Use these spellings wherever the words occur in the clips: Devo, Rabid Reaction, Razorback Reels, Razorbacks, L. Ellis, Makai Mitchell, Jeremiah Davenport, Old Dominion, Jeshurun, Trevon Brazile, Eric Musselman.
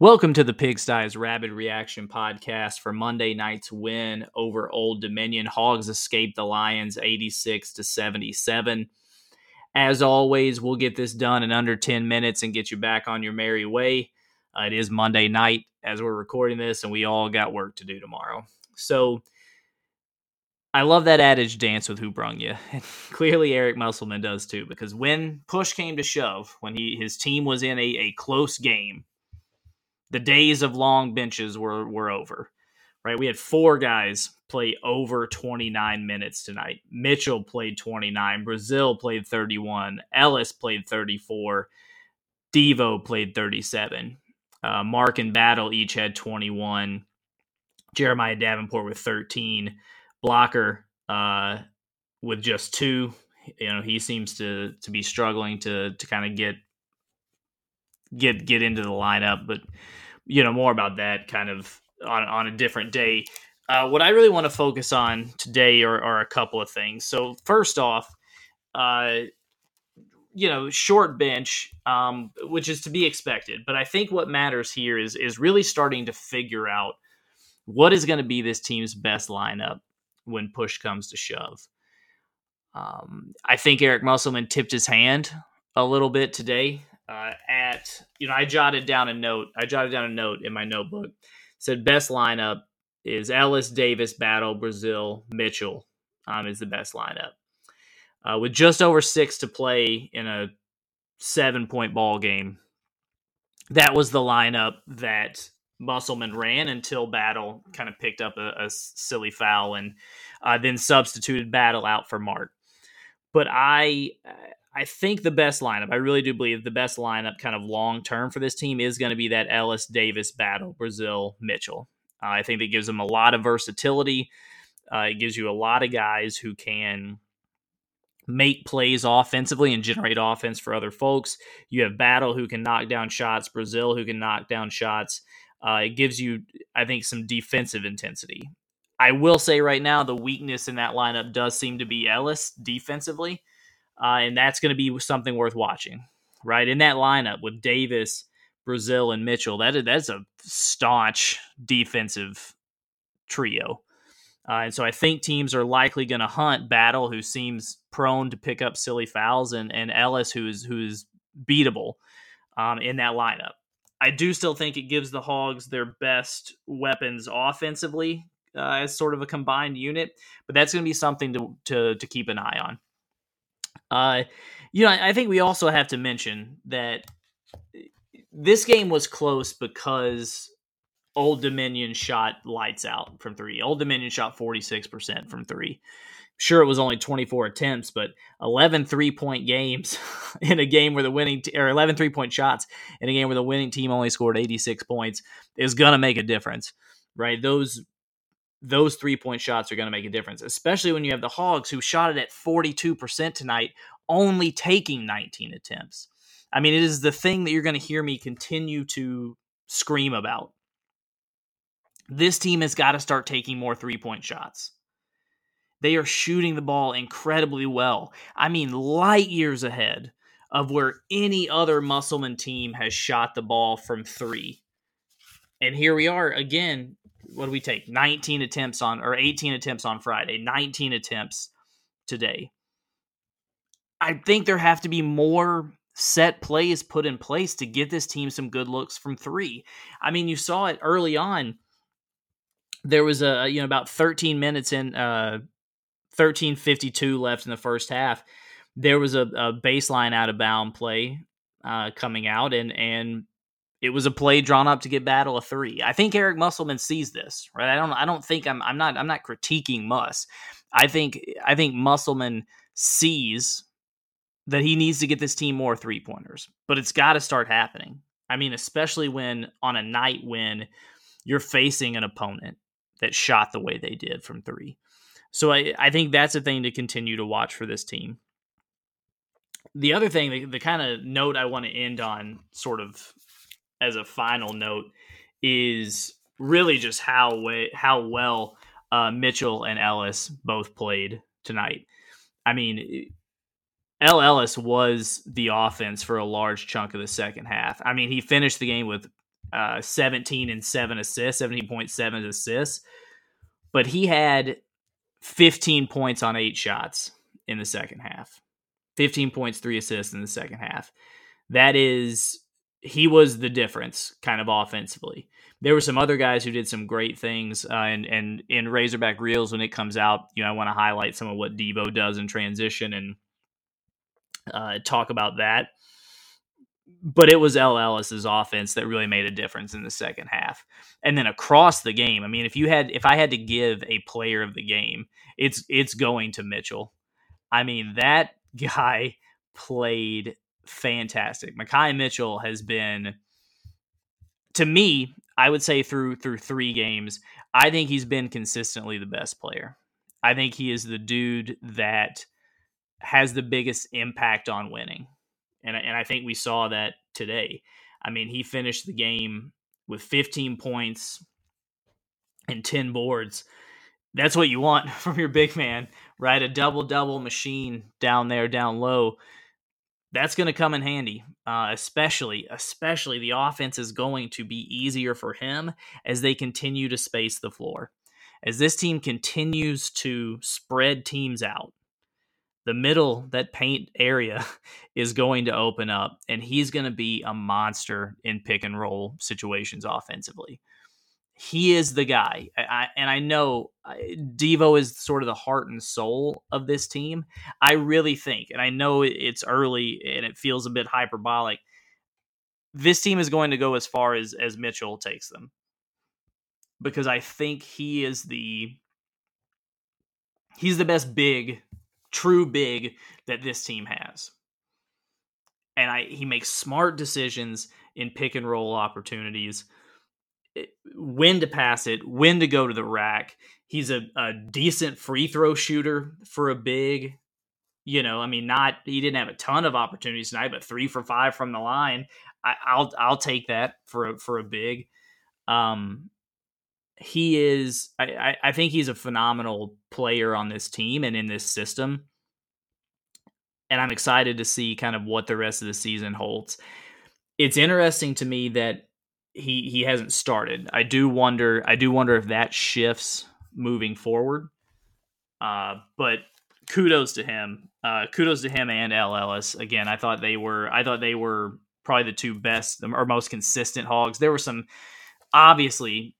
Welcome to the Pigsties Rabid Reaction Podcast for Monday night's win over Old Dominion. Hogs escaped the Lions 86-77. As always, we'll get this done in under 10 minutes and get you back on your merry way. It is Monday night as we're recording this, and we all got work to do tomorrow. So I love that adage, dance with who brung you. And clearly Eric Musselman does too, because when push came to shove, when his team was in a close game, the days of long benches were over, right? We had four guys play over 29 minutes tonight. Mitchell played 29. Brazile played 31. Ellis played 34. Devo played 37. Mark and Battle each had 21. Jeremiah Davenport with 13. Blocker with just 2. You know, he seems to be struggling to kind of get into the lineup, but you know, more about that kind of on a different day. What I really want to focus on today are a couple of things. So first off, you know, short bench, which is to be expected, but I think what matters here is really starting to figure out what is going to be this team's best lineup when push comes to shove. I think Eric Musselman tipped his hand a little bit today. I jotted down a note in my notebook. It said best lineup is Ellis, Davis, Battle, Brazile, Mitchell is the best lineup. With just over 6 to play in a 7-point ball game, that was the lineup that Musselman ran until Battle kind of picked up a silly foul and then substituted Battle out for Mark. But I think the best lineup, I really do believe the best lineup kind of long-term for this team is going to be that Ellis, Davis, Battle, Brazile, Mitchell. I think that gives them a lot of versatility. It gives you a lot of guys who can make plays offensively and generate offense for other folks. You have Battle who can knock down shots, Brazile who can knock down shots. It gives you, I think, some defensive intensity. I will say right now the weakness in that lineup does seem to be Ellis defensively. And that's going to be something worth watching, right? In that lineup with Davis, Brazile, and Mitchell, that's a staunch defensive trio. And so I think teams are likely going to hunt Battle, who seems prone to pick up silly fouls, and Ellis, who is beatable in that lineup. I do still think it gives the Hogs their best weapons offensively as sort of a combined unit, but that's going to be something to keep an eye on. You know, I think we also have to mention that this game was close because Old Dominion shot lights out from 3. Old Dominion shot 46% from 3. Sure, it was only 24 attempts, but 11 3-point games in a game where the winning 11 3-point shots in a game where the winning team only scored 86 points is going to make a difference, right? Those 3-point shots are going to make a difference, especially when you have the Hogs who shot it at 42% tonight, only taking 19 attempts. I mean, it is the thing that you're going to hear me continue to scream about. This team has got to start taking more 3-point shots. They are shooting the ball incredibly well. I mean, light years ahead of where any other Musselman team has shot the ball from 3. And here we are again. What do we take? 18 attempts on Friday, 19 attempts today. I think there have to be more set plays put in place to get this team some good looks from 3. I mean, you saw it early on. There was about 13 minutes in, 13:52 left in the first half. There was a baseline out of bound play coming out and it was a play drawn up to get Battle a 3. I think Eric Musselman sees this, right? I'm not critiquing Muss. I think Musselman sees that he needs to get this team more 3-pointers, but it's got to start happening. I mean, especially when on a night when you're facing an opponent that shot the way they did from 3. So I think that's a thing to continue to watch for this team. The other thing, the kind of note I want to end on sort of as a final note is really just how well Mitchell and Ellis both played tonight. I mean, L. Ellis was the offense for a large chunk of the second half. I mean, he finished the game with 17.7 assists, but he had 15 points on 8 shots in the second half. 15 points, 3 assists in the second half. That is, he was the difference kind of offensively. There were some other guys who did some great things, and in Razorback Reels, when it comes out, you know, I want to highlight some of what Devo does in transition and talk about that. But it was L. Ellis's offense that really made a difference in the second half. And then across the game, I mean, if I had to give a player of the game, it's going to Mitchell. I mean, that guy played fantastic. Makai Mitchell has been, to me, I would say through 3 games, I think he's been consistently the best player. I think he is the dude that has the biggest impact on winning. And I think we saw that today. I mean, he finished the game with 15 points and 10 boards. That's what you want from your big man, right? A double-double machine down there, down low. That's going to come in handy, especially the offense is going to be easier for him as they continue to space the floor. As this team continues to spread teams out, the middle, that paint area, is going to open up, and he's going to be a monster in pick and roll situations offensively. He is the guy. I know Devo is sort of the heart and soul of this team. I really think, and I know it's early and it feels a bit hyperbolic, this team is going to go as far as Mitchell takes them, because I think he is he's the best big, true big that this team has. And he makes smart decisions in pick and roll opportunities, when to pass it, when to go to the rack. He's a decent free throw shooter for a big, you know, I mean, he didn't have a ton of opportunities tonight, but 3 for 5 from the line. I'll take that for a big. He is, I think he's a phenomenal player on this team and in this system. And I'm excited to see kind of what the rest of the season holds. It's interesting to me that he hasn't started. I do wonder if that shifts moving forward. But kudos to him. Kudos to him and L. Ellis. Again, I thought they were probably the 2 best or most consistent Hogs. There were some, obviously,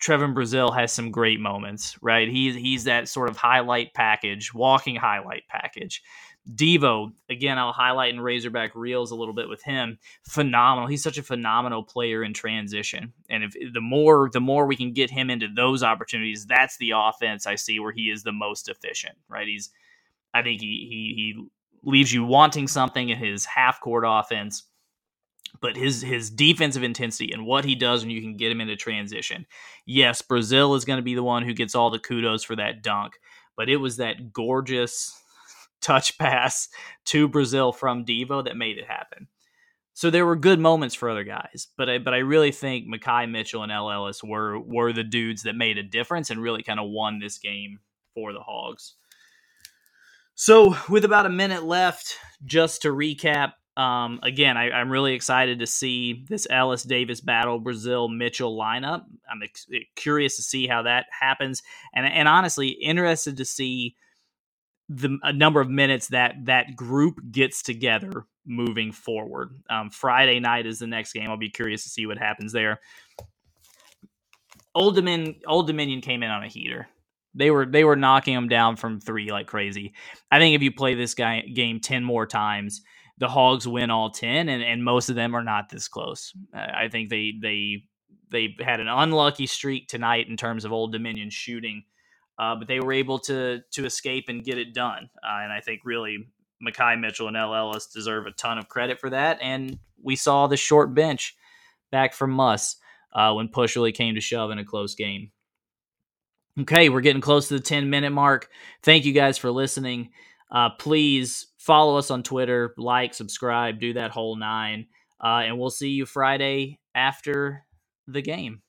Trevon Brazile has some great moments, right? He's that sort of highlight package, walking highlight package. Devo, again, I'll highlight in Razorback Reels a little bit with him. Phenomenal. He's such a phenomenal player in transition. And if the more we can get him into those opportunities, that's the offense I see where he is the most efficient, right? I think he leaves you wanting something in his half-court offense. But his defensive intensity and what he does when you can get him into transition. Yes, Brazile is going to be the one who gets all the kudos for that dunk. But it was that gorgeous touch pass to Brazile from Devo that made it happen. So there were good moments for other guys. But I really think Makai Mitchell and L. Ellis were the dudes that made a difference and really kind of won this game for the Hogs. So with about a minute left, just to recap, again, I'm really excited to see this Ellis Davis battle, Brazile Mitchell lineup. I'm curious to see how that happens, and honestly interested to see a number of minutes that group gets together moving forward. Friday night is the next game. I'll be curious to see what happens there. Old Dominion came in on a heater. They were knocking them down from 3 like crazy. I think if you play this game 10 more times, the Hogs win all 10, and most of them are not this close. I think they had an unlucky streak tonight in terms of Old Dominion shooting, but they were able to escape and get it done. And I think really Makai Mitchell and L. Ellis deserve a ton of credit for that. And we saw the short bench back from Muss when push really came to shove in a close game. Okay, we're getting close to the 10-minute mark. Thank you guys for listening. Please follow us on Twitter, like, subscribe, do that whole 9, and we'll see you Friday after the game.